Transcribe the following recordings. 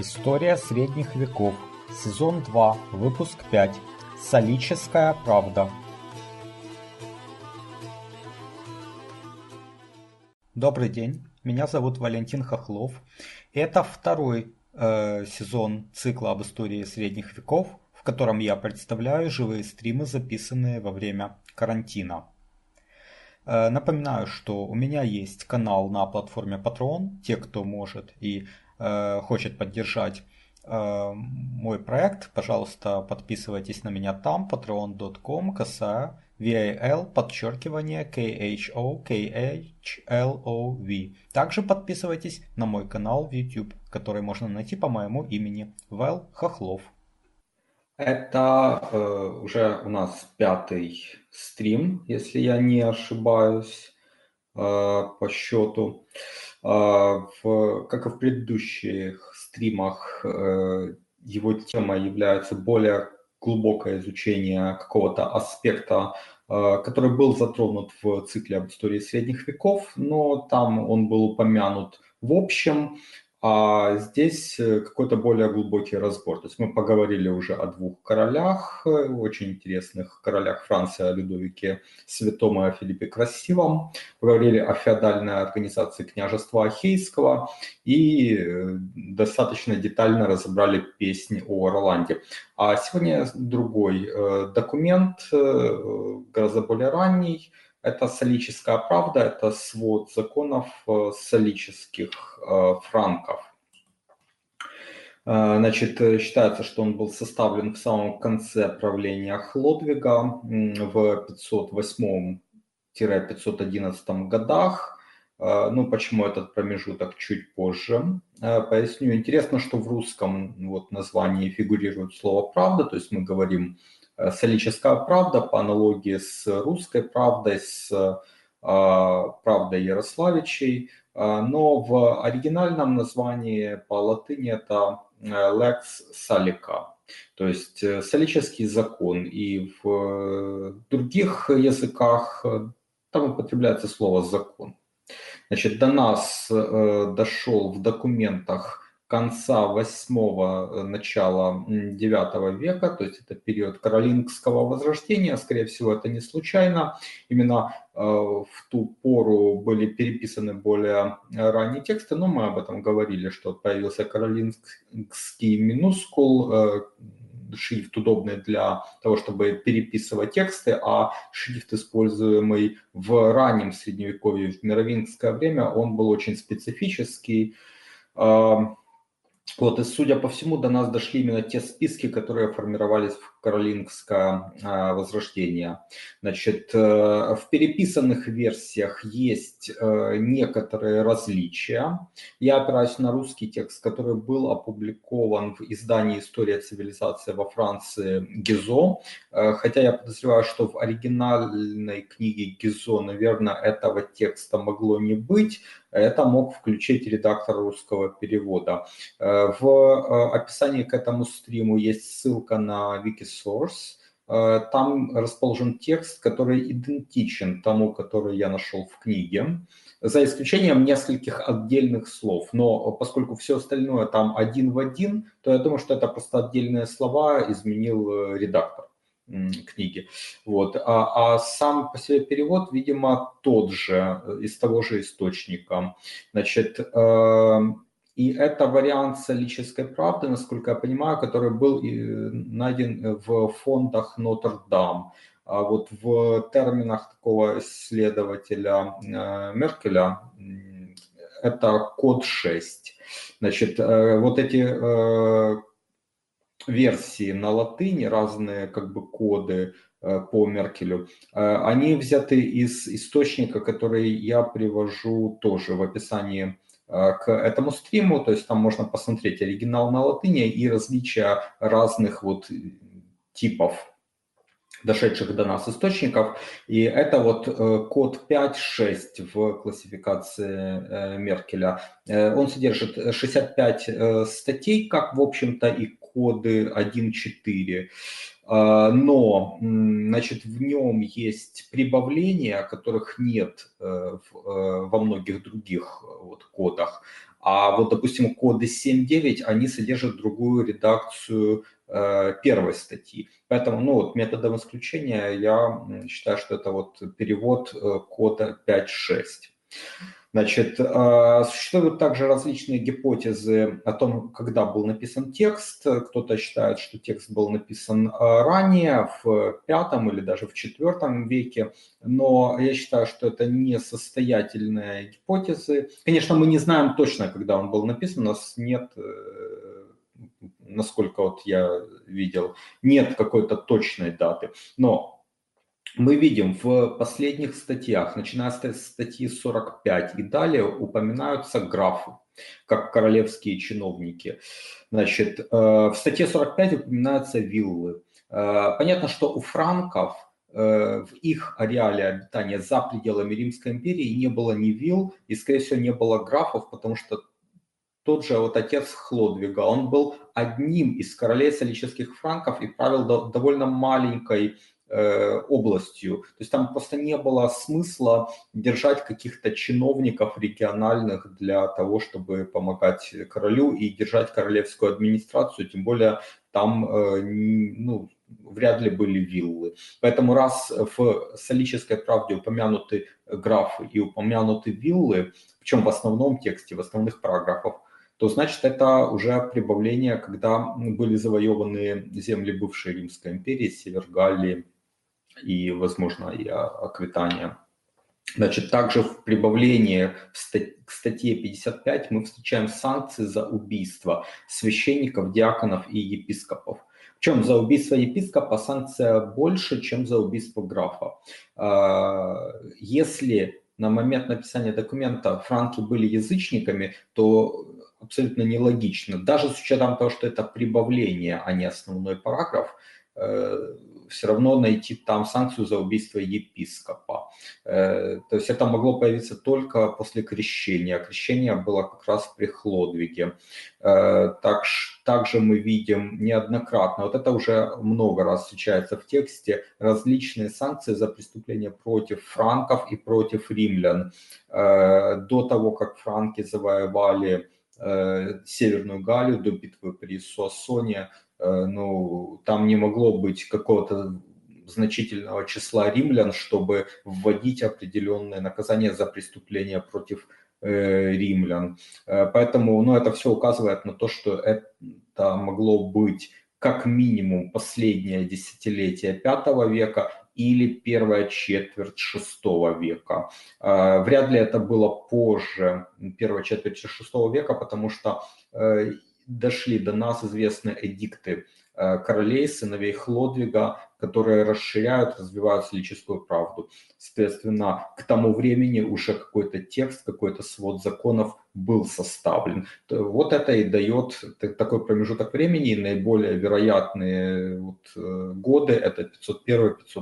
История средних веков. Сезон 2. Выпуск 5. Салическая правда. Добрый день. Меня зовут Валентин Хохлов. Это второй сезон цикла об истории средних веков, в котором я представляю живые стримы, записанные во время карантина. Напоминаю, что у меня есть канал на платформе Patreon. Те, кто может и хочет поддержать мой проект, пожалуйста, подписывайтесь на меня там, patreon.com/VAL_KHOKHLOV. Также подписывайтесь на мой канал в YouTube, который можно найти по моему имени Вил Хохлов. Это уже у нас 5-й стрим, если я не ошибаюсь по счету. Как и в предыдущих стримах, его темой является более глубокое изучение какого-то аспекта, который был затронут в цикле об истории средних веков, но там он был упомянут в общем, а здесь какой-то более глубокий разбор. То есть мы поговорили уже о двух королях, очень интересных королях Франции, о Людовике Святом и о Филиппе Красивом. Поговорили о феодальной организации княжества Ахейского и достаточно детально разобрали песни о Роланде. А сегодня другой документ, гораздо более ранний. Это «Салическая правда», это свод законов салических франков. Значит, считается, что он был составлен в самом конце правления Хлодвига в 508-511 годах. Ну, почему этот промежуток чуть позже? Поясню. Интересно, что в русском вот названии фигурирует слово «правда», то есть мы говорим «Салическая правда» по аналогии с русской правдой, с правдой Ярославичей, но в оригинальном названии по латыни это «lex salica», то есть «салический закон», и в других языках там употребляется слово «закон». Значит, до нас дошел в документах конца 8-го, начала 9 века, то есть это период Каролингского возрождения, скорее всего, это не случайно. Именно в ту пору были переписаны более ранние тексты, но мы об этом говорили, что появился Каролингский минускул, шрифт удобный для того, чтобы переписывать тексты, а шрифт, используемый в раннем средневековье, в мировингское время, он был очень специфический. Вот, и, судя по всему, до нас дошли именно те списки, которые формировались в Каролингское возрождение. Значит, в переписанных версиях есть некоторые различия. Я опираюсь на русский текст, который был опубликован в издании «История цивилизации во Франции» Гизо. Хотя я подозреваю, что в оригинальной книге Гизо, наверное, этого текста могло не быть. Это мог включить редактор русского перевода. В описании к этому стриму есть ссылка на Wikisource. Там расположен текст, который идентичен тому, который я нашел в книге, за исключением нескольких отдельных слов. Но поскольку все остальное там один в один, то я думаю, что это просто отдельные слова изменил редактор книги. Вот. А сам по себе перевод, видимо, тот же, из того же источника. Значит, и это вариант «Салической правды», насколько я понимаю, который был найден в фондах Нотр-Дам. А вот в терминах такого исследователя Меркеля это код 6. Значит, вот эти версии на латыни, разные как бы коды по Меркелю, они взяты из источника, который я привожу тоже в описании к этому стриму, то есть там можно посмотреть оригинал на латыни и различия разных вот типов дошедших до нас источников, и это вот код 5.6 в классификации Меркеля. Он содержит 65 статей, как, в общем-то, и коды 1.4. Но, значит, в нем есть прибавления, которых нет во многих других вот кодах. А вот, допустим, коды 7.9, они содержат другую редакцию первой статьи. Поэтому, ну, вот методом исключения я считаю, что это вот перевод кода 5.6. Значит, существуют также различные гипотезы о том, когда был написан текст. Кто-то считает, что текст был написан ранее, в V или даже в IV веке. Но я считаю, что это несостоятельные гипотезы. Конечно, мы не знаем точно, когда он был написан. У нас нет, насколько вот я видел, нет какой-то точной даты. Но мы видим в последних статьях, начиная с статьи 45 и далее, упоминаются графы, как королевские чиновники. Значит, в статье 45 упоминаются виллы. Понятно, что у франков в их ареале обитания за пределами Римской империи не было ни вилл и, скорее всего, не было графов, потому что тот же вот отец Хлодвига, он был одним из королей салических франков и правил довольно маленькой областью. То есть там просто не было смысла держать каких-то чиновников региональных для того, чтобы помогать королю и держать королевскую администрацию, тем более там ну, вряд ли были виллы. Поэтому раз в «Салической правде» упомянуты графы и упомянуты виллы, причем в основном тексте, в основных параграфах, то значит это уже прибавление, когда были завоеваны земли бывшей Римской империи, Север Галлии и, возможно, и Аквитания. Значит, также в прибавлении к статье 55 мы встречаем санкции за убийство священников, диаконов и епископов. Причем за убийство епископа санкция больше, чем за убийство графа. Если на момент написания документа франки были язычниками, то абсолютно нелогично. Даже с учетом того, что это прибавление, а не основной параграф, все равно найти там санкцию за убийство епископа. То есть это могло появиться только после крещения. Крещение было как раз при Хлодвиге. Также мы видим неоднократно, вот это уже много раз встречается в тексте, различные санкции за преступления против франков и против римлян. До того, как франки завоевали Северную Галлию, до битвы при Суассоне, ну, там не могло быть какого-то значительного числа римлян, чтобы вводить определенные наказания за преступления против римлян. Поэтому, ну, это все указывает на то, что это могло быть как минимум последнее десятилетие V века или первая четверть VI века. Вряд ли это было позже первой четверти VI века, потому что дошли до нас известные эдикты королей, сыновей Хлодвига, которые расширяют, развивают «Салическую правду». Соответственно, к тому времени уже какой-то текст, какой-то свод законов был составлен. Вот это и дает такой промежуток времени, и наиболее вероятные вот годы – это 511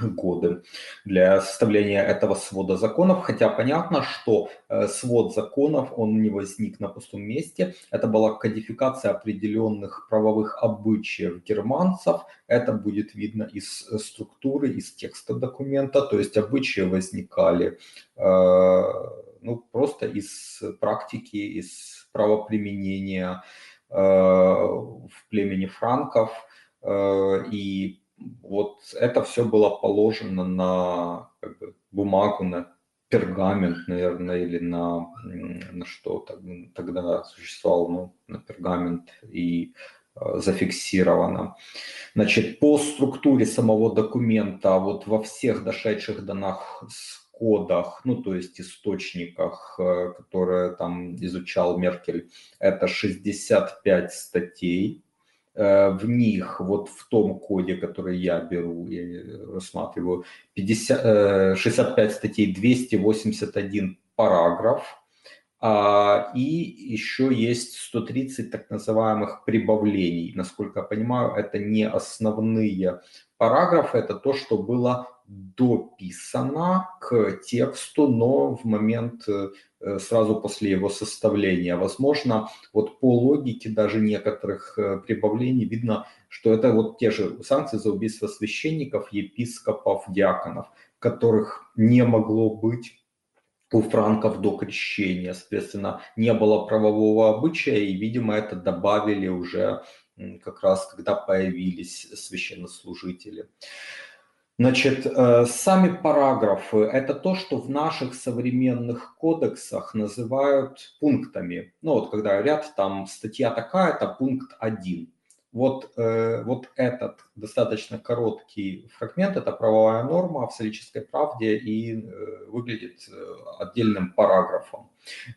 годы для составления этого свода законов, хотя понятно, что свод законов, он не возник на пустом месте. Это была кодификация определенных правовых обычаев германцев. Это будет видно из структуры, из текста документа. То есть обычаи возникали ну, просто из практики, из правоприменения в племени франков и вот это все было положено на как бы, бумагу, на пергамент, наверное, или на что тогда существовало, ну, на пергамент и зафиксировано. Значит, по структуре самого документа, вот во всех дошедших до нас кодах, ну, то есть источниках, которые там изучал Меркель, это 65 статей. В них, вот в том коде, который я беру и рассматриваю, 65 статей, 281 параграф, И еще есть 130 так называемых прибавлений. Насколько я понимаю, это не основные параграфы, это то, что было дописано к тексту, но в момент сразу после его составления. Возможно, вот по логике даже некоторых прибавлений видно, что это вот те же санкции за убийство священников, епископов, диаконов, которых не могло быть у франков до крещения, соответственно, не было правового обычая, и, видимо, это добавили уже как раз, когда появились священнослужители. Значит, сами параграфы – это то, что в наших современных кодексах называют пунктами. Ну вот, когда говорят, там, статья такая-то, пункт 1. Вот этот достаточно короткий фрагмент, это правовая норма в «Салической правде» и выглядит отдельным параграфом.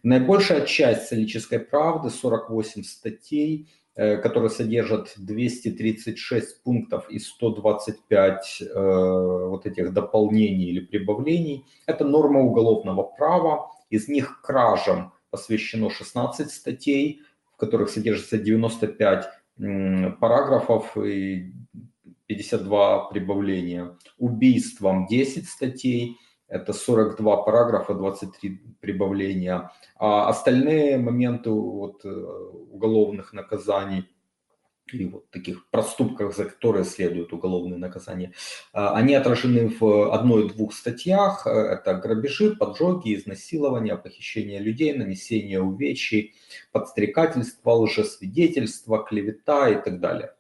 Наибольшая часть «Салической правды», 48 статей, которые содержат 236 пунктов и 125 вот этих дополнений или прибавлений, это норма уголовного права, из них кражам посвящено 16 статей, в которых содержится 95 параграфов и 52 прибавления. Убийством 10 статей, это 42 параграфа, 23 прибавления. А остальные моменты вот, уголовных наказаний и вот таких проступках, за которые следуют уголовные наказания, они отражены в 1-2 статьях. Это грабежи, поджоги, изнасилования, похищение людей, нанесение увечий, подстрекательство, лжесвидетельство, клевета и так далее.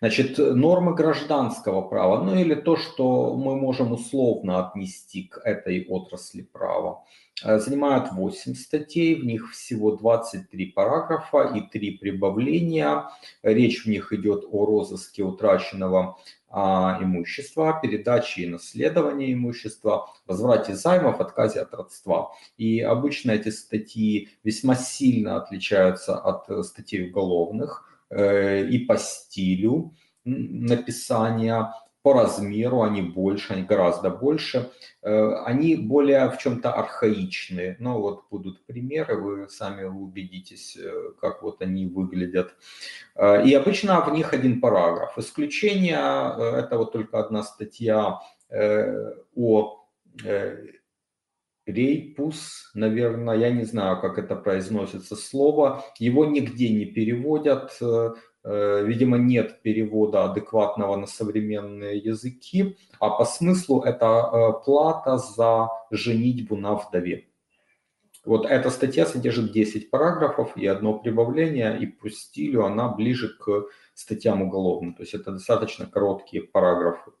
Значит, нормы гражданского права, ну или то, что мы можем условно отнести к этой отрасли права, занимают 8 статей, в них всего 23 параграфа и 3 прибавления. Речь в них идет о розыске утраченного имущества, передаче и наследовании имущества, возврате займов, отказе от родства. И обычно эти статьи весьма сильно отличаются от статей уголовных, и по стилю написания, по размеру они больше, они гораздо больше. Они более в чем-то архаичные. Но вот будут примеры, вы сами убедитесь, как вот они выглядят. И обычно в них один параграф. Исключение – это вот только одна статья о Рейпус, наверное, я не знаю, как это произносится слово, его нигде не переводят, видимо, нет перевода адекватного на современные языки, а по смыслу это плата за женитьбу на вдове. Вот эта статья содержит 10 параграфов и одно прибавление, и по стилю она ближе к статьям уголовным, то есть это достаточно короткие параграфы.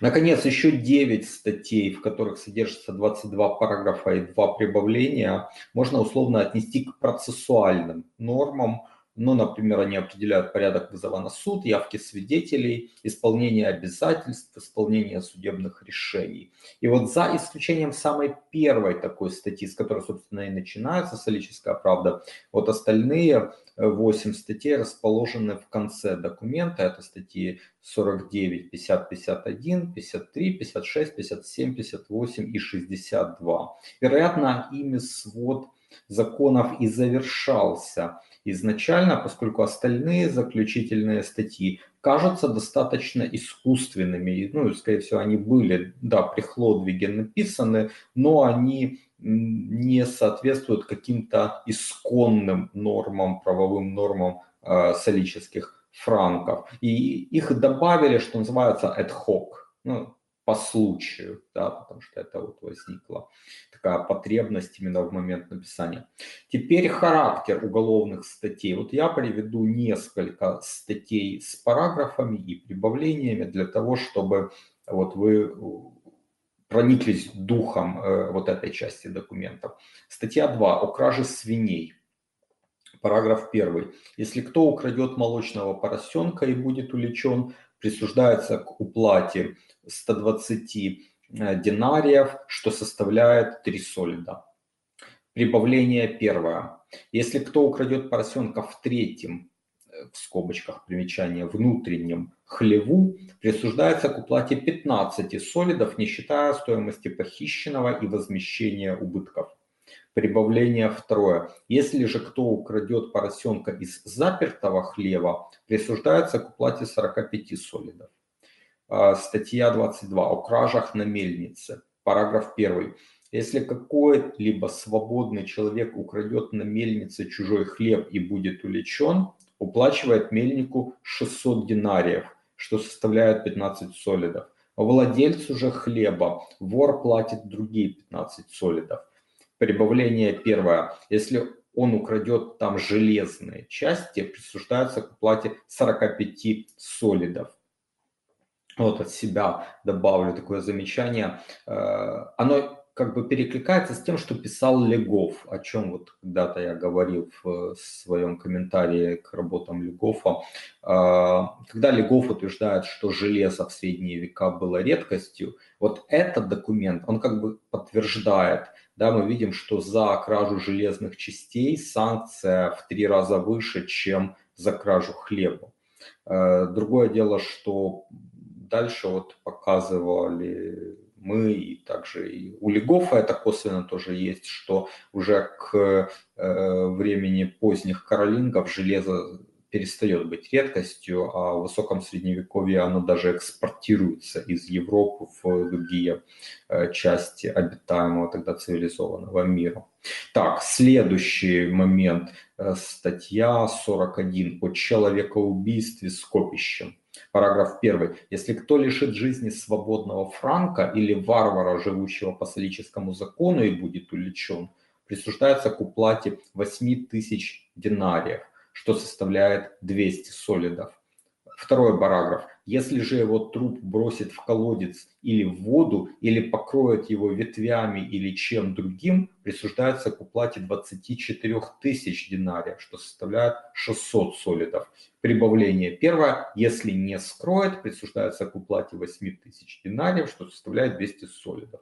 Наконец, еще 9 статей, в которых содержится 22 параграфа и 2 прибавления, можно условно отнести к процессуальным нормам. Ну, например, они определяют порядок вызова на суд, явки свидетелей, исполнение обязательств, исполнение судебных решений. И вот за исключением самой первой такой статьи, с которой, собственно, и начинается «Салическая правда», вот остальные 8 статей расположены в конце документа. Это статьи 49, 50, 51, 53, 56, 57, 58 и 62. Вероятно, ими свод законов и завершался изначально, поскольку остальные заключительные статьи кажутся достаточно искусственными. Ну, скорее всего, они были, да, при Хлодвиге написаны, но они не соответствуют каким-то исконным нормам, правовым нормам салических франков. И их добавили, что называется, ad hoc, ну, по случаю, да, потому что это вот возникла такая потребность именно в момент написания. Теперь характер уголовных статей. Вот я приведу несколько статей с параграфами и прибавлениями для того, чтобы вот вы прониклись духом вот этой части документа. Статья 2. О краже свиней. Параграф 1. Если кто украдет молочного поросенка и будет уличен, присуждается к уплате 120 динариев, что составляет 3 сольда. Прибавление 1. Если кто украдет поросенка в третьем, в скобочках примечания, внутреннем хлеву, присуждается к уплате 15 солидов, не считая стоимости похищенного и возмещения убытков. прибавление втрое. Если же кто украдет поросенка из запертого хлева, присуждается к уплате 45 солидов. Статья 22. О кражах на мельнице. Параграф 1. Если какой-либо свободный человек украдет на мельнице чужой хлеб и будет уличен, уплачивает мельнику 600 динариев, что составляет 15 солидов. Владельцу же хлеба вор платит другие 15 солидов. Прибавление 1. Если он украдет там железные части, присуждается к уплате 45 солидов. Вот от себя добавлю такое замечание. Оно как бы перекликается с тем, что писал Ле Гофф, о чем вот когда-то я говорил в своем комментарии к работам Ле Гоффа. Когда Ле Гофф утверждает, что железо в средние века было редкостью, вот этот документ, он как бы подтверждает. Да, мы видим, что за кражу железных частей санкция в 3 раза выше, чем за кражу хлеба. Другое дело, что дальше вот показывали мы, и также и у Ле Гоффа это косвенно тоже есть, что уже к времени поздних каролингов железо перестает быть редкостью, а в высоком средневековье оно даже экспортируется из Европы в другие части обитаемого тогда цивилизованного мира. Так, следующий момент, статья 41 о человекоубийстве с копищем. Параграф 1. Если кто лишит жизни свободного франка или варвара, живущего по салическому закону, и будет уличен, присуждается к уплате 8000 динариев, что составляет 200 солидов. Второй параграф. Если же его труп бросит в колодец или в воду, или покроет его ветвями или чем другим, присуждается к уплате 24 тысяч динариев, что составляет 600 солидов. Прибавление 1. Если не скроет, присуждается к уплате 8 тысяч динариев, что составляет 200 солидов.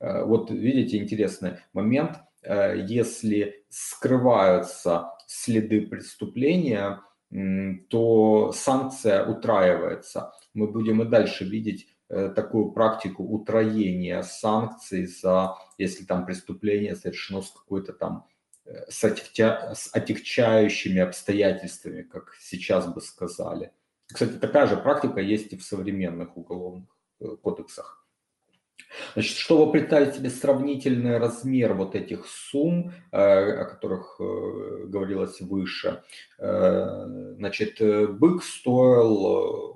Вот видите интересный момент. Если скрываются следы преступления, то санкция утраивается. Мы будем и дальше видеть такую практику утроения санкций за, если там преступление совершено с какой-то там с отягчающими обстоятельствами, как сейчас бы сказали. Кстати, такая же практика есть и в современных уголовных кодексах. Значит, чтобы представить себе сравнительный размер вот этих сумм, о которых говорилось выше, значит, бык стоил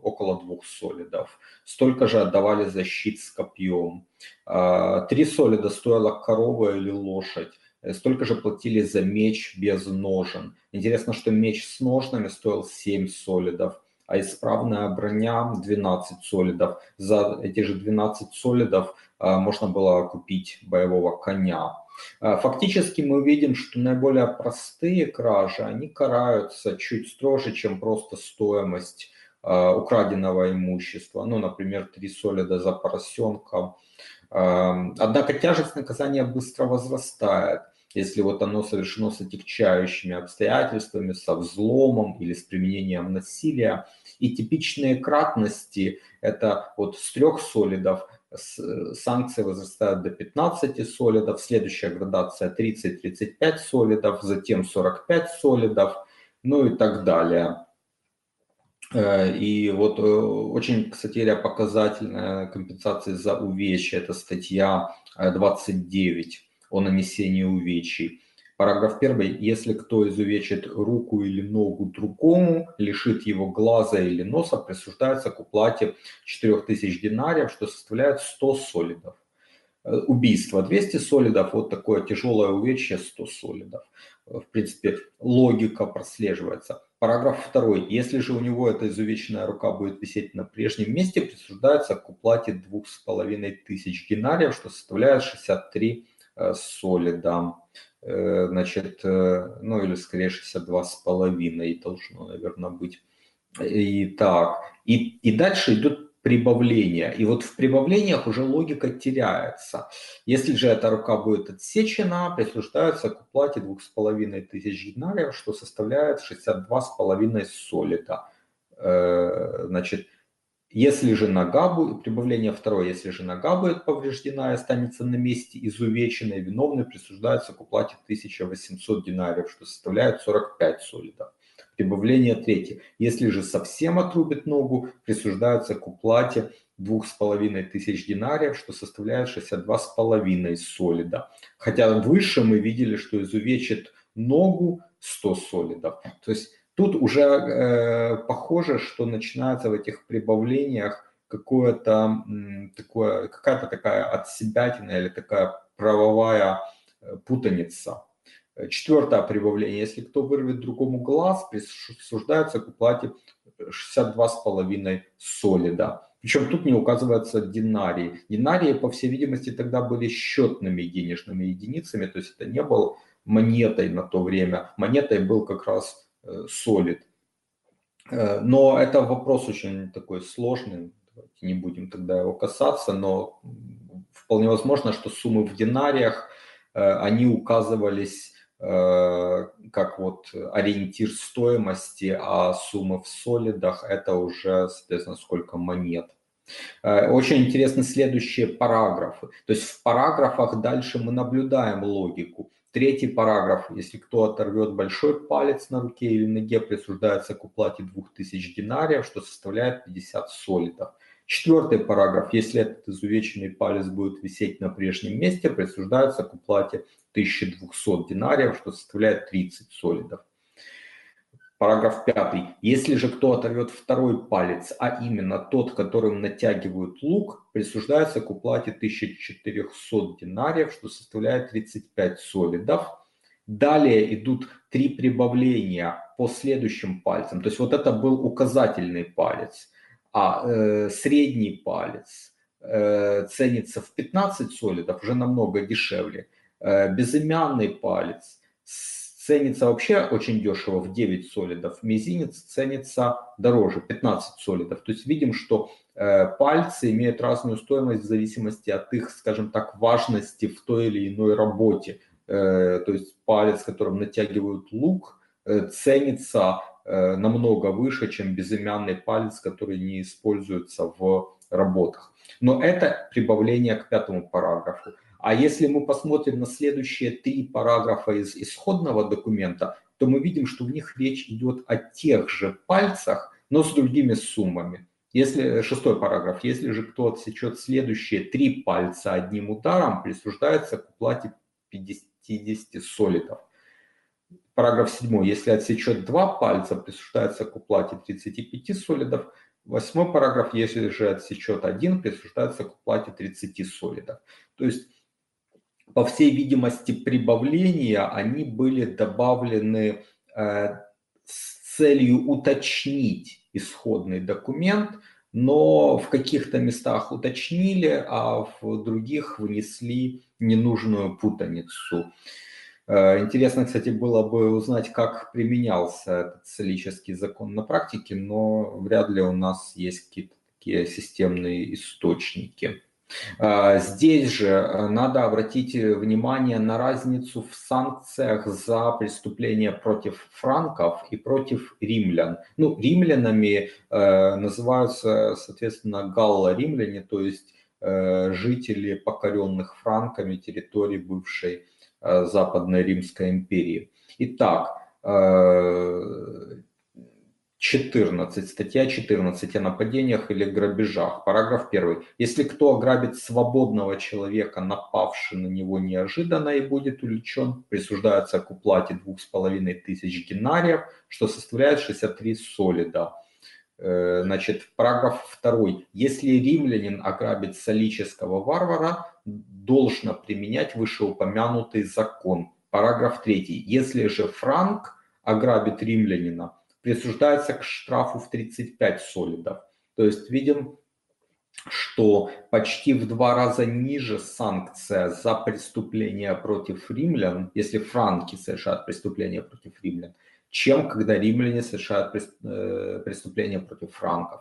около 2 солидов, столько же отдавали за щит с копьем, 3 солида стоила корова или лошадь, столько же платили за меч без ножен. Интересно, что меч с ножнами стоил 7 солидов, а исправная броня 12 солидов. За эти же 12 солидов можно было купить боевого коня. Фактически мы видим, что наиболее простые кражи, они караются чуть строже, чем просто стоимость украденного имущества. Ну, например, 3 солида за поросенка. Однако тяжесть наказания быстро возрастает, если вот оно совершено с отягчающими обстоятельствами, со взломом или с применением насилия. И типичные кратности, это вот с 3 солидов санкции возрастают до 15 солидов, следующая градация 30-35 солидов, затем 45 солидов, ну и так далее. И вот очень, кстати, показательная компенсация за увечья, это статья 29. О нанесении увечий. Параграф 1. Если кто изувечит руку или ногу другому, лишит его глаза или носа, присуждается к уплате 4000 динариев, что составляет 100 солидов. Убийство 200 солидов, вот такое тяжелое увечье 100 солидов. В принципе, логика прослеживается. Параграф 2. Если же у него эта изувеченная рука будет висеть на прежнем месте, присуждается к уплате 2500 динариев, что составляет 63 солида, значит, ну или скорее 62,5 должно, наверное, быть. Итак, и дальше идет прибавление. И вот в прибавлениях уже логика теряется. Если же эта рука будет отсечена, присуждается к уплате 2500 динариев, что составляет 62,5 солида. Значит, Если же нога будет, прибавление второе, если же нога будет повреждена и останется на месте изувеченной, виновный присуждается к уплате 1800 динариев, что составляет 45 солидов. Прибавление третье, если же совсем отрубит ногу, присуждается к уплате 2500 динариев, что составляет 62,5 солида. Хотя выше мы видели, что изувечит ногу 100 солидов. То есть тут уже похоже, что начинается в этих прибавлениях какая-то такая отсебятина или такая правовая путаница. Четвертое прибавление. Если кто вырвет другому глаз, присуждается к уплате 62,5 солида. Причем тут не указывается динарии. Динарии, по всей видимости, тогда были счетными денежными единицами, то есть это не было монетой на то время. Монетой был как раз солид. Но это вопрос очень такой сложный, давайте не будем тогда его касаться, но вполне возможно, что суммы в динариях, они указывались как вот ориентир стоимости, а суммы в солидах это уже, соответственно, сколько монет. Очень интересны следующие параграфы. То есть в параграфах дальше мы наблюдаем логику. Третий параграф. Если кто оторвет большой палец на руке или ноге, присуждается к уплате 2000 динариев, что составляет 50 солидов. Четвертый параграф. Если этот изувеченный палец будет висеть на прежнем месте, присуждается к уплате 1200 динариев, что составляет 30 солидов. Параграф 5. Если же кто оторвет второй палец, а именно тот, которым натягивают лук, присуждается к уплате 1400 динариев, что составляет 35 солидов. Далее идут три прибавления по следующим пальцам. То есть вот это был указательный палец, а средний палец ценится в 15 солидов, уже намного дешевле. Безымянный палец ценится вообще очень дешево, в 9 солидов. Мизинец ценится дороже, 15 солидов. То есть видим, что пальцы имеют разную стоимость в зависимости от их, скажем так, важности в той или иной работе. То есть палец, которым натягивают лук, ценится намного выше, чем безымянный палец, который не используется в работах. Но это прибавление к пятому параграфу. А если мы посмотрим на следующие три параграфа из исходного документа, то мы видим, что в них речь идет о тех же пальцах, но с другими суммами. Если, шестой параграф. Если же кто отсечет следующие три пальца одним ударом, присуждается к уплате 50 солидов. Параграф 7. Если отсечет два пальца, присуждается к уплате 35 солидов. Восьмой параграф. Если же отсечет один, присуждается к уплате 30 солидов. То есть, по всей видимости, прибавления, они были добавлены с целью уточнить исходный документ, но в каких-то местах уточнили, а в других внесли ненужную путаницу. Интересно, кстати, было бы узнать, как применялся этот салический закон на практике, но вряд ли у нас есть какие-то такие системные источники. Здесь же надо обратить внимание на разницу в санкциях за преступления против франков и против римлян. Ну, римлянами называются, соответственно, галло-римляне, то есть жители покоренных франками территорий бывшей Западной Римской империи. Итак, 14, статья 14 о нападениях или грабежах. Параграф 1. Если кто ограбит свободного человека, напавший на него неожиданно и будет увлечен, присуждается к уплате 2500 динариев, что составляет 63 солида. Значит, параграф 2. Если римлянин ограбит салического варвара, должно применять вышеупомянутый закон. Параграф 3. Если же франк ограбит римлянина, присуждается к штрафу в 35 солидов. То есть видим, что почти в 2 раза ниже санкция за преступление против римлян, если франки совершают преступление против римлян, чем когда римляне совершают преступление против франков.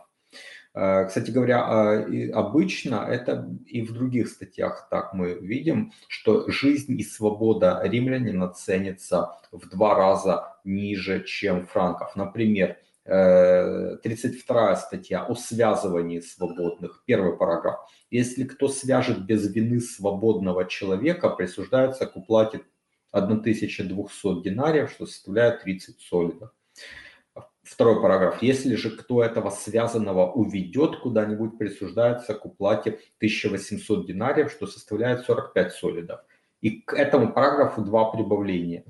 Кстати говоря, обычно это и в других статьях так мы видим, что жизнь и свобода римлянина ценится в 2 раза ниже, чем франков. Например, 32 статья о связывании свободных, первый параграф. Если кто свяжет без вины свободного человека, присуждается к уплате 1200 динариев, что составляет 30 солидов. Второй параграф. Если же кто этого связанного уведет куда-нибудь, присуждается к уплате 1800 динариев, что составляет 45 солидов. И к этому параграфу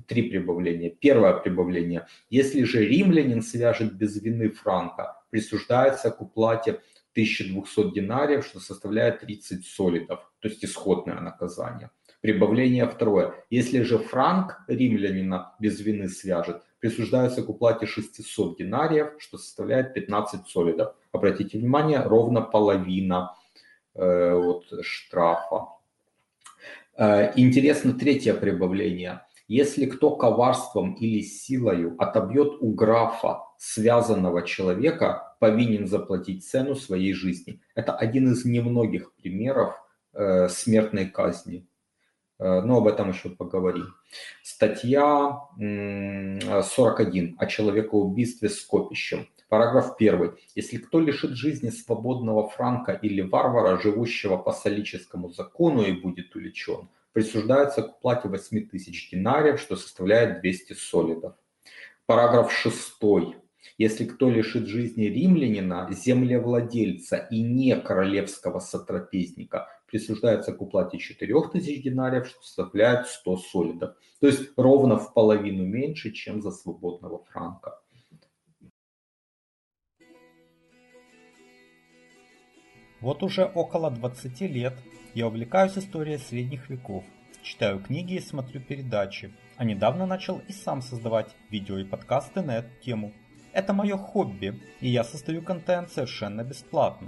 три прибавления. Первое прибавление. Если же римлянин свяжет без вины франка, присуждается к уплате 1200 динариев, что составляет 30 солидов, то есть исходное наказание. Прибавление второе. Если же франк римлянина без вины свяжет, присуждается к уплате 600 динариев, что составляет 15 солидов. Обратите внимание, ровно половина штрафа. Интересно третье прибавление. Если кто коварством или силою отобьет у графа связанного человека, повинен заплатить цену своей жизни. Это один из немногих примеров смертной казни. Но об этом еще поговорим. Статья 41 о человекоубийстве с копищем. Параграф 1. Если кто лишит жизни свободного франка или варвара, живущего по салическому закону, и будет уличен, присуждается к уплате 8000 динариев, что составляет 200 солидов. Параграф 6. Если кто лишит жизни римлянина, землевладельца и не королевского сотрапезника, присуждается к уплате 4000 динариев, что составляет 100 солидов. То есть ровно в половину меньше, чем за свободного франка. Вот уже около 20 лет я увлекаюсь историей средних веков, читаю книги и смотрю передачи, а недавно начал и сам создавать видео и подкасты на эту тему. Это мое хобби, и я создаю контент совершенно бесплатно.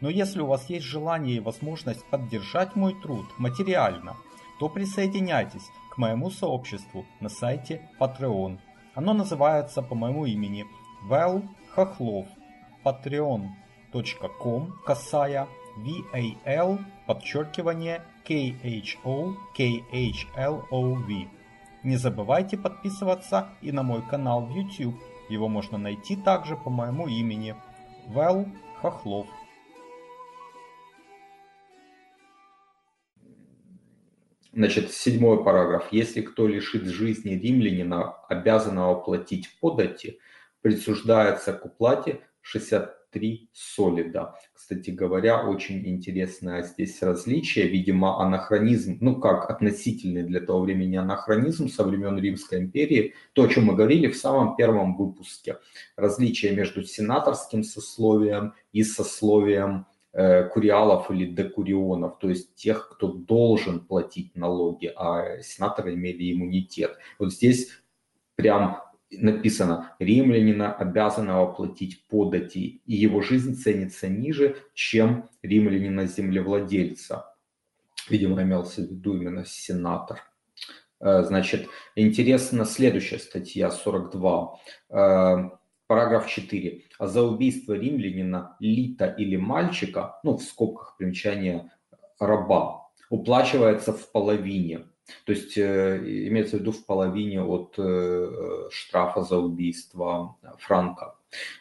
Но если у вас есть желание и возможность поддержать мой труд материально, то присоединяйтесь к моему сообществу на сайте Patreon. Оно называется по моему имени Вил Хохлов. patreon.com/VAL_KHOKHLOV. Не забывайте подписываться и на мой канал в YouTube. Его можно найти также по моему имени Вил Хохлов. Значит, 7 параграф. Если кто лишит жизни римлянина, обязанного платить подати, присуждается к уплате 63 солида. Кстати говоря, очень интересное здесь различие, видимо, анахронизм, относительный для того времени анахронизм со времен Римской империи, то, о чем мы говорили в самом первом выпуске. Различие между сенаторским сословием и сословием куриалов или декурионов, то есть тех, кто должен платить налоги, а сенаторы имели иммунитет. Вот здесь прям написано: римлянина, обязанного платить подати, и его жизнь ценится ниже, чем римлянина-землевладельца. Видимо, имелся в виду именно сенатор. Значит, интересна следующая статья, 42. Параграф 4. А за убийство римлянина, лита или мальчика, в скобках примечание раба, уплачивается в половине. То есть имеется в виду в половине от штрафа за убийство франка.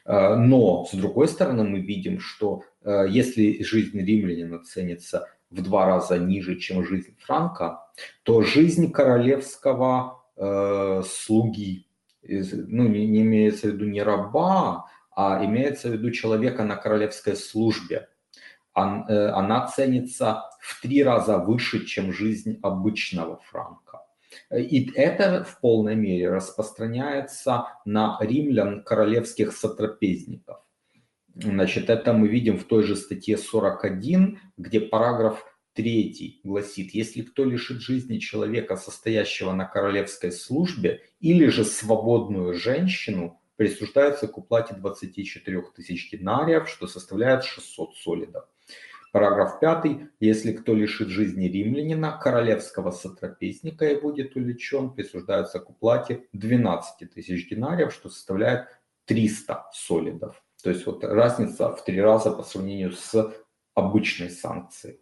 Но, с другой стороны, мы видим, что если жизнь римлянина ценится в 2 раза ниже, чем жизнь франка, то жизнь королевского слуги, не имеется в виду не раба, а имеется в виду человека на королевской службе, она ценится в 3 раза выше, чем жизнь обычного франка. И это в полной мере распространяется на римлян королевских сотрапезников. Значит, это мы видим в той же статье 41, где параграф 3 гласит: если кто лишит жизни человека, состоящего на королевской службе, или же свободную женщину, присуждается к уплате 24 000 динариев, что составляет 600 солидов. Параграф 5. Если кто лишит жизни римлянина, королевского сотрапезника, и будет уличен, присуждается к уплате 12 000 динариев, что составляет 300 солидов. То есть вот разница в 3 раза по сравнению с обычной санкцией.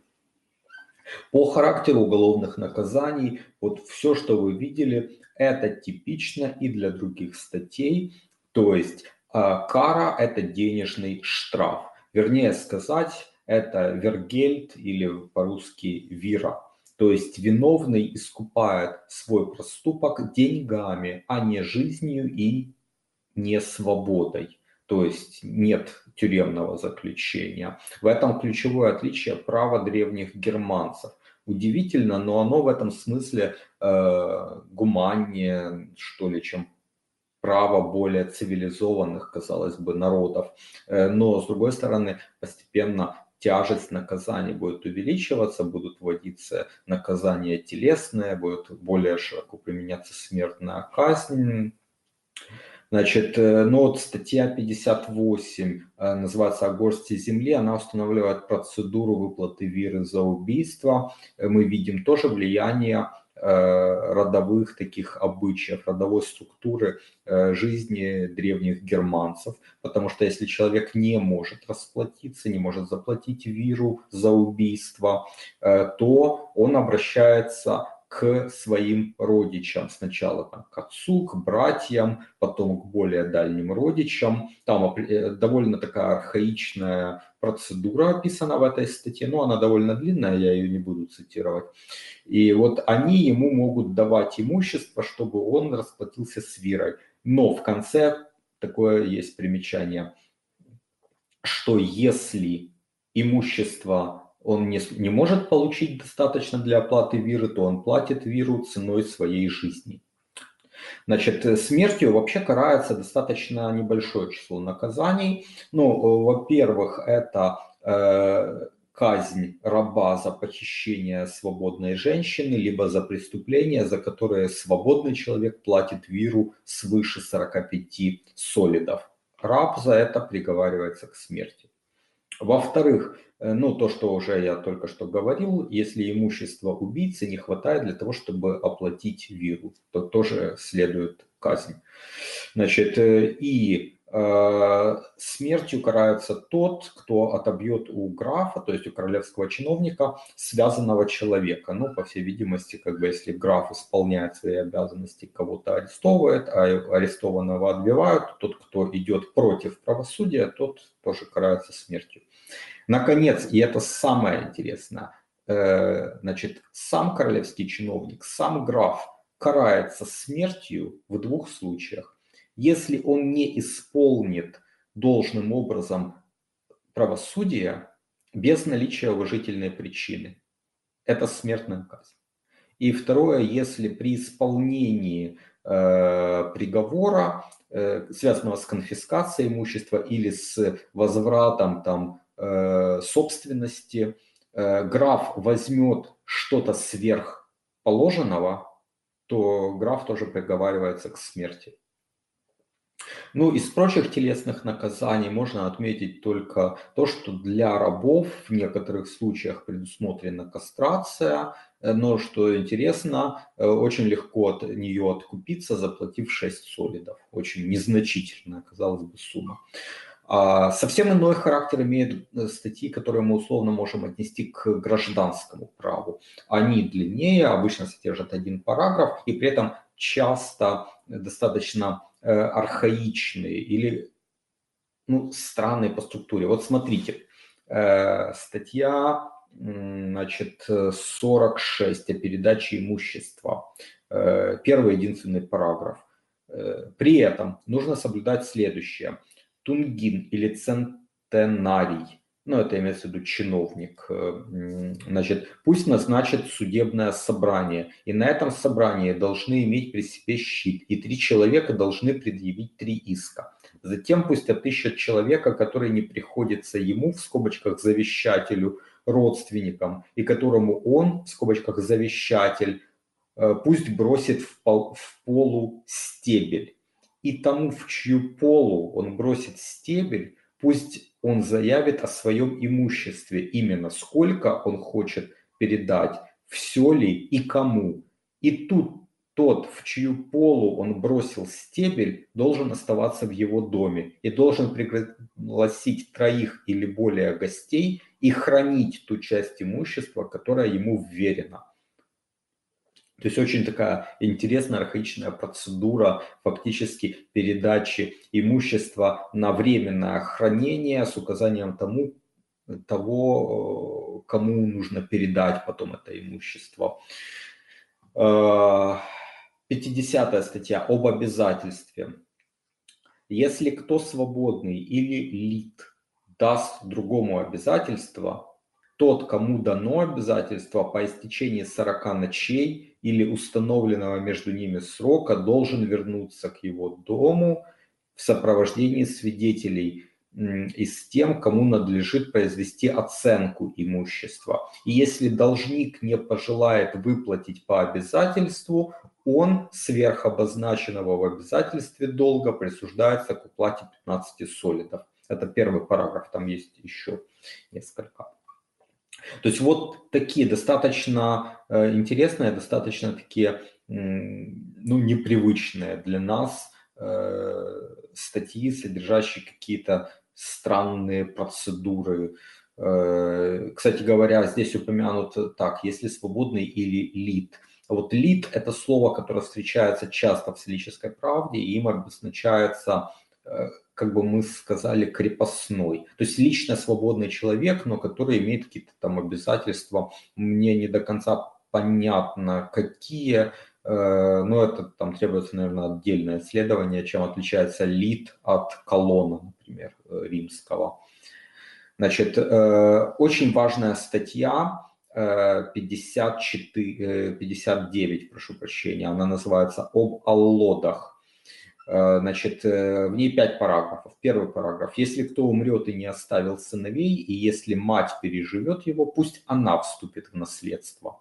По характеру уголовных наказаний, вот все, что вы видели, это типично и для других статей. То есть Кара – это денежный штраф. Вернее сказать, это вергельд или по-русски вира. То есть виновный искупает свой проступок деньгами, а не жизнью и не свободой. То есть нет тюремного заключения. В этом ключевое отличие права древних германцев. Удивительно, но оно в этом смысле гуманнее, что ли, чем право более цивилизованных, казалось бы, народов. Но, с другой стороны, постепенно тяжесть наказаний будет увеличиваться, будут вводиться наказания телесные, будет более широко применяться смертная казнь. Значит, но вот статья 58, называется «О горсти земли», она устанавливает процедуру выплаты виры за убийство. Мы видим тоже влияние родовых таких обычаев, родовой структуры жизни древних германцев, потому что если человек не может расплатиться, не может заплатить виру за убийство, то он обращается к своим родичам. Сначала там, к отцу, к братьям, потом к более дальним родичам. Там довольно такая архаичная процедура описана в этой статье, но она довольно длинная, я ее не буду цитировать. И вот они ему могут давать имущество, чтобы он расплатился с вирой. Но в конце такое есть примечание, что если имущество он не может получить достаточно для оплаты виры, то он платит виру ценой своей жизни. Значит, смертью вообще карается достаточно небольшое число наказаний. Ну, во-первых, это казнь раба за похищение свободной женщины, либо за преступление, за которое свободный человек платит виру свыше 45 солидов. Раб за это приговаривается к смерти. Во-вторых, ну, то, что уже я только что говорил, если имущества убийцы не хватает для того, чтобы оплатить виру, то тоже следует казнь. Значит, и смертью карается тот, кто отобьет у графа, то есть у королевского чиновника, связанного человека. Ну, по всей видимости, как бы если граф исполняет свои обязанности, кого-то арестовывает, а арестованного отбивают, тот, кто идет против правосудия, тот тоже карается смертью. Наконец, и это самое интересное, значит, сам королевский чиновник, сам граф карается смертью в двух случаях. Если он не исполнит должным образом правосудие без наличия уважительной причины, это смертная казнь. И второе, если при исполнении приговора, связанного с конфискацией имущества или с возвратом там, собственности, граф возьмет что-то сверхположенного, то граф тоже приговаривается к смерти. Ну, из прочих телесных наказаний можно отметить только то, что для рабов в некоторых случаях предусмотрена кастрация, но, что интересно, очень легко от нее откупиться, заплатив 6 солидов. Очень незначительная, казалось бы, сумма. Совсем иной характер имеют статьи, которые мы условно можем отнести к гражданскому праву. Они длиннее, обычно содержат один параграф, и при этом часто достаточно архаичные или ну, странные по структуре. Вот смотрите, статья значит, 46 о передаче имущества, первый единственный параграф. При этом нужно соблюдать следующее. Тунгин или центенарий, ну это имеется в виду чиновник, значит, пусть назначит судебное собрание, и на этом собрании должны иметь при себе щит, и 3 человека должны предъявить 3 иска. Затем пусть отыщет человека, который не приходится ему, в скобочках, завещателю, родственникам, и которому он, в скобочках, завещатель, пусть бросит в полу стебель. И тому, в чью полу он бросит стебель, пусть он заявит о своем имуществе, именно сколько он хочет передать, все ли и кому. И тут тот, в чью полу он бросил стебель, должен оставаться в его доме и должен пригласить 3 или более гостей и хранить ту часть имущества, которая ему вверена. То есть очень такая интересная архаичная процедура фактически передачи имущества на временное хранение с указанием того, кому нужно передать потом это имущество. 50-я статья об обязательстве. Если кто свободный или лит даст другому обязательство, тот, кому дано обязательство, по истечении 40 ночей или установленного между ними срока, должен вернуться к его дому в сопровождении свидетелей и с тем, кому надлежит произвести оценку имущества. И если должник не пожелает выплатить по обязательству, он сверх обозначенного в обязательстве долга присуждается к уплате 15 солидов. Это первый параграф, там есть еще несколько. То есть вот такие достаточно интересные, достаточно такие, ну, непривычные для нас статьи, содержащие какие-то странные процедуры. Кстати говоря, здесь упомянут так, если свободный или лит. Вот лит – это слово, которое встречается часто в «Салической правде», и им обозначается, как бы мы сказали, крепостной. То есть лично свободный человек, но который имеет какие-то там обязательства. Мне не до конца понятно, какие, но это там требуется, наверное, отдельное исследование, чем отличается лит от колонна, например, римского. Значит, очень важная статья. 59, прошу прощения, она называется «Об аллодах». Значит, в ней 5 параграфов. Первый параграф. «Если кто умрет и не оставил сыновей, и если мать переживет его, пусть она вступит в наследство».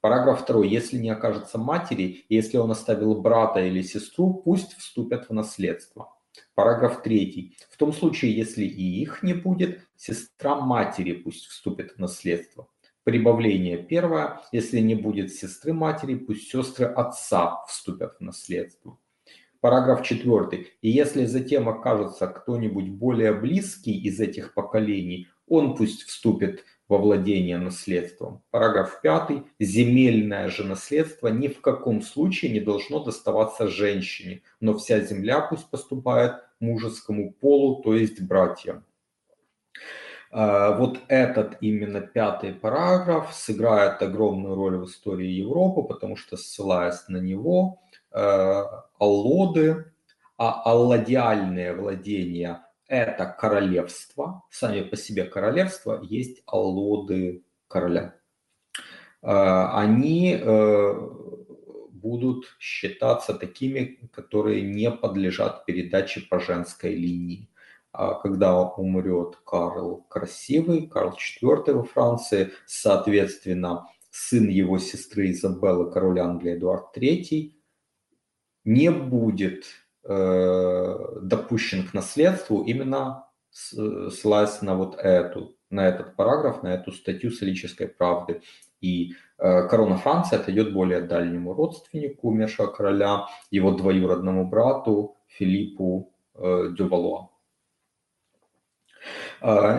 Параграф 2. «Если не окажется матери, и если он оставил брата или сестру, пусть вступят в наследство». Параграф 3. «В том случае, если и их не будет, сестра матери пусть вступит в наследство». Прибавление первое. Если не будет сестры матери, пусть сестры отца вступят в наследство. Параграф 4. И если затем окажется кто-нибудь более близкий из этих поколений, он пусть вступит во владение наследством. Параграф 5. Земельное же наследство ни в каком случае не должно доставаться женщине, но вся земля пусть поступает мужескому полу, то есть братьям. Вот этот именно 5-й параграф сыграет огромную роль в истории Европы, потому что, ссылаясь на него, аллоды, а аллодиальные владения – это королевство, сами по себе королевство, есть аллоды короля. Они будут считаться такими, которые не подлежат передаче по женской линии. Когда умрет Карл Красивый, Карл IV во Франции, соответственно, сын его сестры Изабеллы, король Англии Эдуард III, не будет допущен к наследству, именно ссылаясь на вот эту, на этот параграф, на эту статью «Салической правды». И корона Франции отойдет более дальнему родственнику умершего короля, его двоюродному брату Филиппу де Валуа.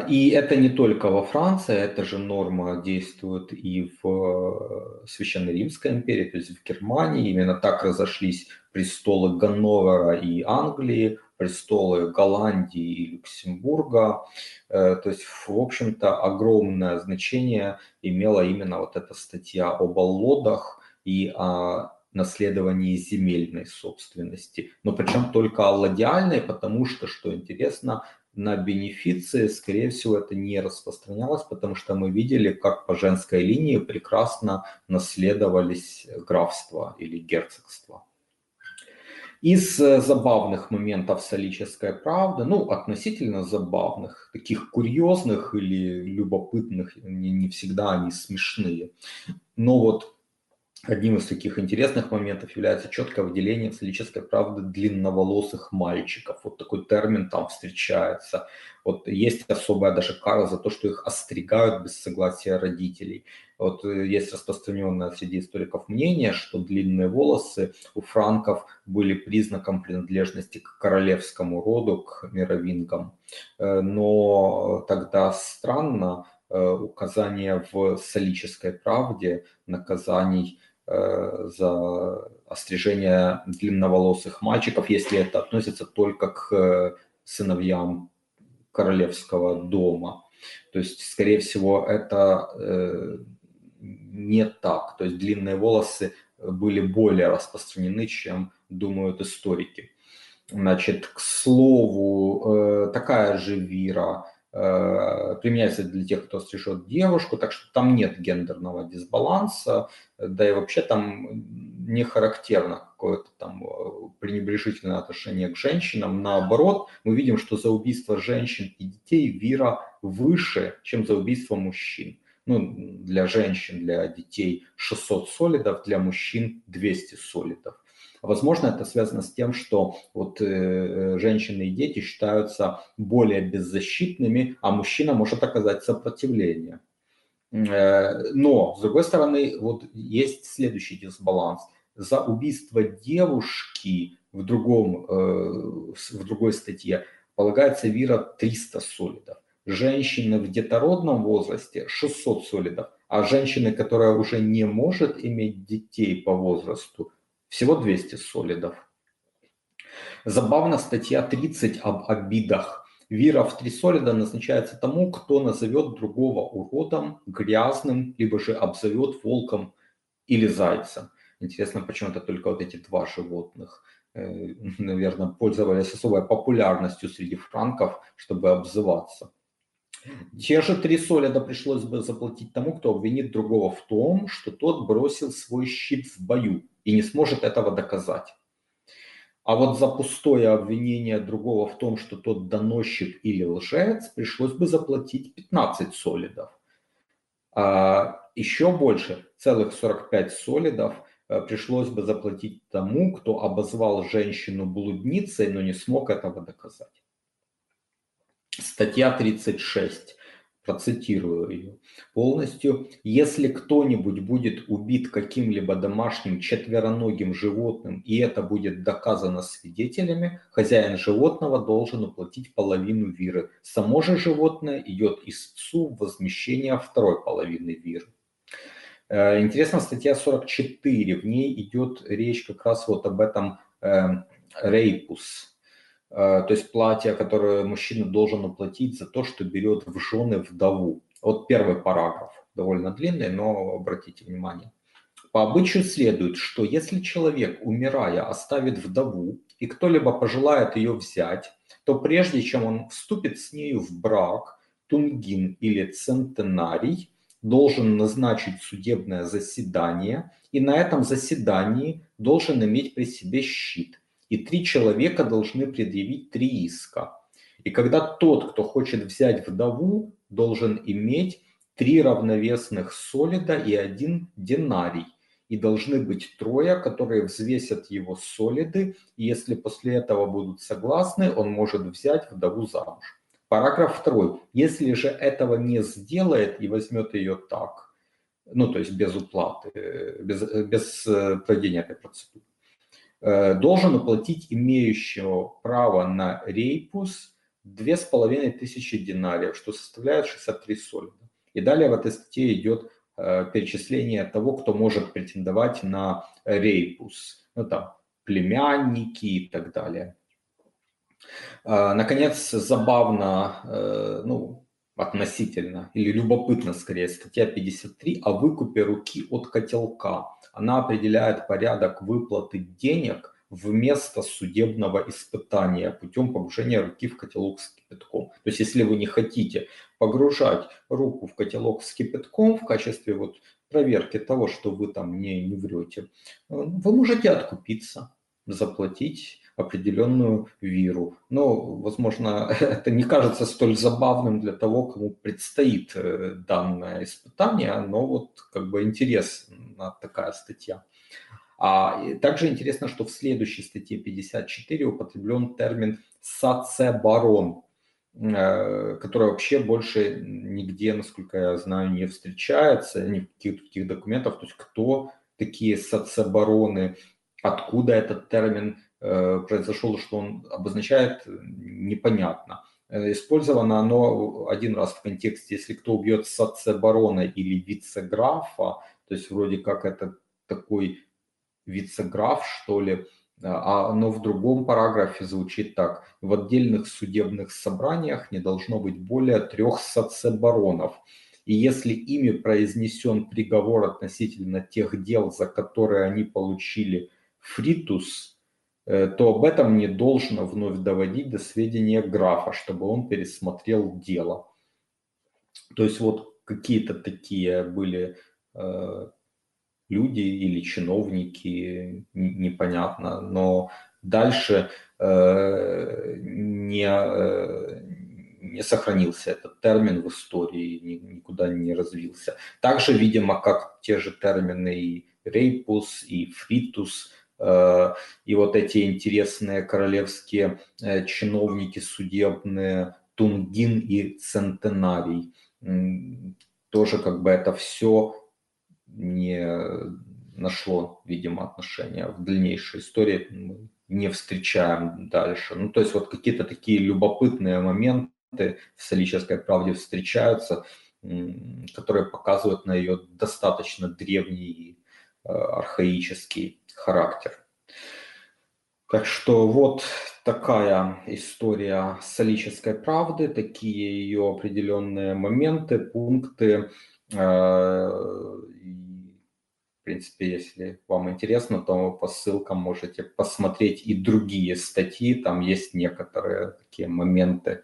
И это не только во Франции, эта же норма действует и в Священной Римской империи, то есть в Германии. Именно так разошлись престолы Ганновера и Англии, престолы Голландии и Люксембурга. То есть, в общем-то, огромное значение имела именно вот эта статья об аллодах и о наследовании земельной собственности. Но причем только аллодиальной, потому что, что интересно, на бенефиции, скорее всего, это не распространялось, потому что мы видели, как по женской линии прекрасно наследовались графства или герцогства. Из забавных моментов «Салической правды», ну, относительно забавных, таких курьезных или любопытных, не всегда они смешные, но вот одним из таких интересных моментов является четкое выделение в «Салической правде» длинноволосых мальчиков. Вот такой термин там встречается. Вот есть особая даже кара за то, что их остригают без согласия родителей. Вот есть распространенное среди историков мнение, что длинные волосы у франков были признаком принадлежности к королевскому роду, к мировингам. Но тогда странно указание в «Салической правде» наказаний за острижение длинноволосых мальчиков, если это относится только к сыновьям королевского дома. То есть, скорее всего, это не так. То есть длинные волосы были более распространены, чем думают историки. Значит, к слову, такая же вира применяется для тех, кто стрижет девушку, так что там нет гендерного дисбаланса, да и вообще там не характерно какое-то там пренебрежительное отношение к женщинам. Наоборот, мы видим, что за убийство женщин и детей вира выше, чем за убийство мужчин. Ну, для женщин, для детей 600 солидов, для мужчин 200 солидов. Возможно, это связано с тем, что вот женщины и дети считаются более беззащитными, а мужчина может оказать сопротивление. Но, с другой стороны, вот есть следующий дисбаланс. За убийство девушки в другой статье полагается вира 300 солидов. Женщины в детородном возрасте 600 солидов, а женщины, которая уже не может иметь детей по возрасту, всего 200 солидов. Забавно, статья 30 об обидах. Вира в 3 солида назначается тому, кто назовет другого уродом, грязным, либо же обзовет волком или зайцем. Интересно, почему-то только вот эти два животных, наверное, пользовались особой популярностью среди франков, чтобы обзываться. Те же 3 солида пришлось бы заплатить тому, кто обвинит другого в том, что тот бросил свой щит в бою и не сможет этого доказать. А вот за пустое обвинение другого в том, что тот доносчик или лжец, пришлось бы заплатить 15 солидов. А еще больше, целых 45 солидов, пришлось бы заплатить тому, кто обозвал женщину блудницей, но не смог этого доказать. Статья 36. Процитирую ее полностью. «Если кто-нибудь будет убит каким-либо домашним четвероногим животным, и это будет доказано свидетелями, хозяин животного должен уплатить половину виры. Само же животное идет истцу в возмещение второй половины виры». Интересно, статья 44. В ней идет речь как раз вот об этом рейпус. То есть платье, которое мужчина должен уплатить за то, что берет в жены вдову. Вот первый параграф, довольно длинный, но обратите внимание. По обычаю следует, что если человек, умирая, оставит вдову, и кто-либо пожелает ее взять, то прежде чем он вступит с нею в брак, Тунгин или Центенарий должен назначить судебное заседание, и на этом заседании должен иметь при себе щит. И 3 человека должны предъявить 3 иска. И когда тот, кто хочет взять вдову, должен иметь 3 равновесных солида и 1 динарий. И должны быть 3, которые взвесят его солиды. И если после этого будут согласны, он может взять вдову замуж. Параграф 2. Если же этого не сделает и возьмет ее так, ну то есть без уплаты, без проведения этой процедуры, должен уплатить имеющего право на рейпус 2500 динариев, что составляет 63 солида. И далее в этой статье идет перечисление того, кто может претендовать на рейпус. Ну там племянники и так далее. Наконец, забавно, ну относительно, или любопытно скорее, статья 53 о выкупе руки от котелка. Она определяет порядок выплаты денег вместо судебного испытания путем погружения руки в котелок с кипятком. То есть, если вы не хотите погружать руку в котелок с кипятком в качестве вот проверки того, что вы там не врете, вы можете откупиться, заплатить определенную виру. Но, возможно, это не кажется столь забавным для того, кому предстоит данное испытание, но вот как бы интересна такая статья. А также интересно, что в следующей статье 54 употреблен термин «сацеборон», который вообще больше нигде, насколько я знаю, не встречается, ни в каких-то таких документах. То есть кто такие сацебороны, откуда этот термин произошел, что он обозначает, непонятно. Использовано оно один раз в контексте, если кто убьет сацеборона или вице-графа, то есть вроде как это такой вицеграф, что ли, но в другом параграфе звучит так. В отдельных судебных собраниях не должно быть более 3 сацеборонов. И если ими произнесен приговор относительно тех дел, за которые они получили фритус, то об этом не должно вновь доводить до сведения графа, чтобы он пересмотрел дело. То есть вот какие-то такие были люди или чиновники, непонятно, но дальше не сохранился этот термин в истории, никуда не развился. Также, видимо, как те же термины и рейпус, и фритус, и вот эти интересные королевские чиновники судебные, Тунгин и Центенарий. Тоже как бы это все не нашло, видимо, отношения в дальнейшей истории, мы не встречаем дальше. Ну, то есть вот какие-то такие любопытные моменты в «Салической правде» встречаются, которые показывают на ее достаточно древний архаический характер. Так что вот такая история «Салической правды», такие ее определенные моменты, пункты. В принципе, если вам интересно, то по ссылкам можете посмотреть и другие статьи. Там есть некоторые такие моменты,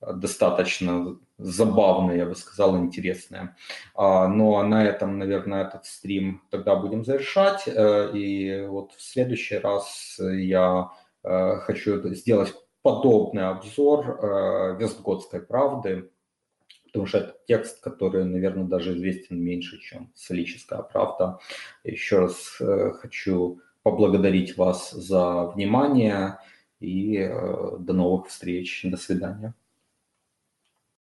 достаточно забавные, я бы сказал, интересные. Но на этом, наверное, этот стрим тогда будем завершать. И вот в следующий раз я хочу сделать подобный обзор «Вестготской правды», потому что это текст, который, наверное, даже известен меньше, чем «Салическая правда». Еще раз хочу поблагодарить вас за внимание и до новых встреч. До свидания.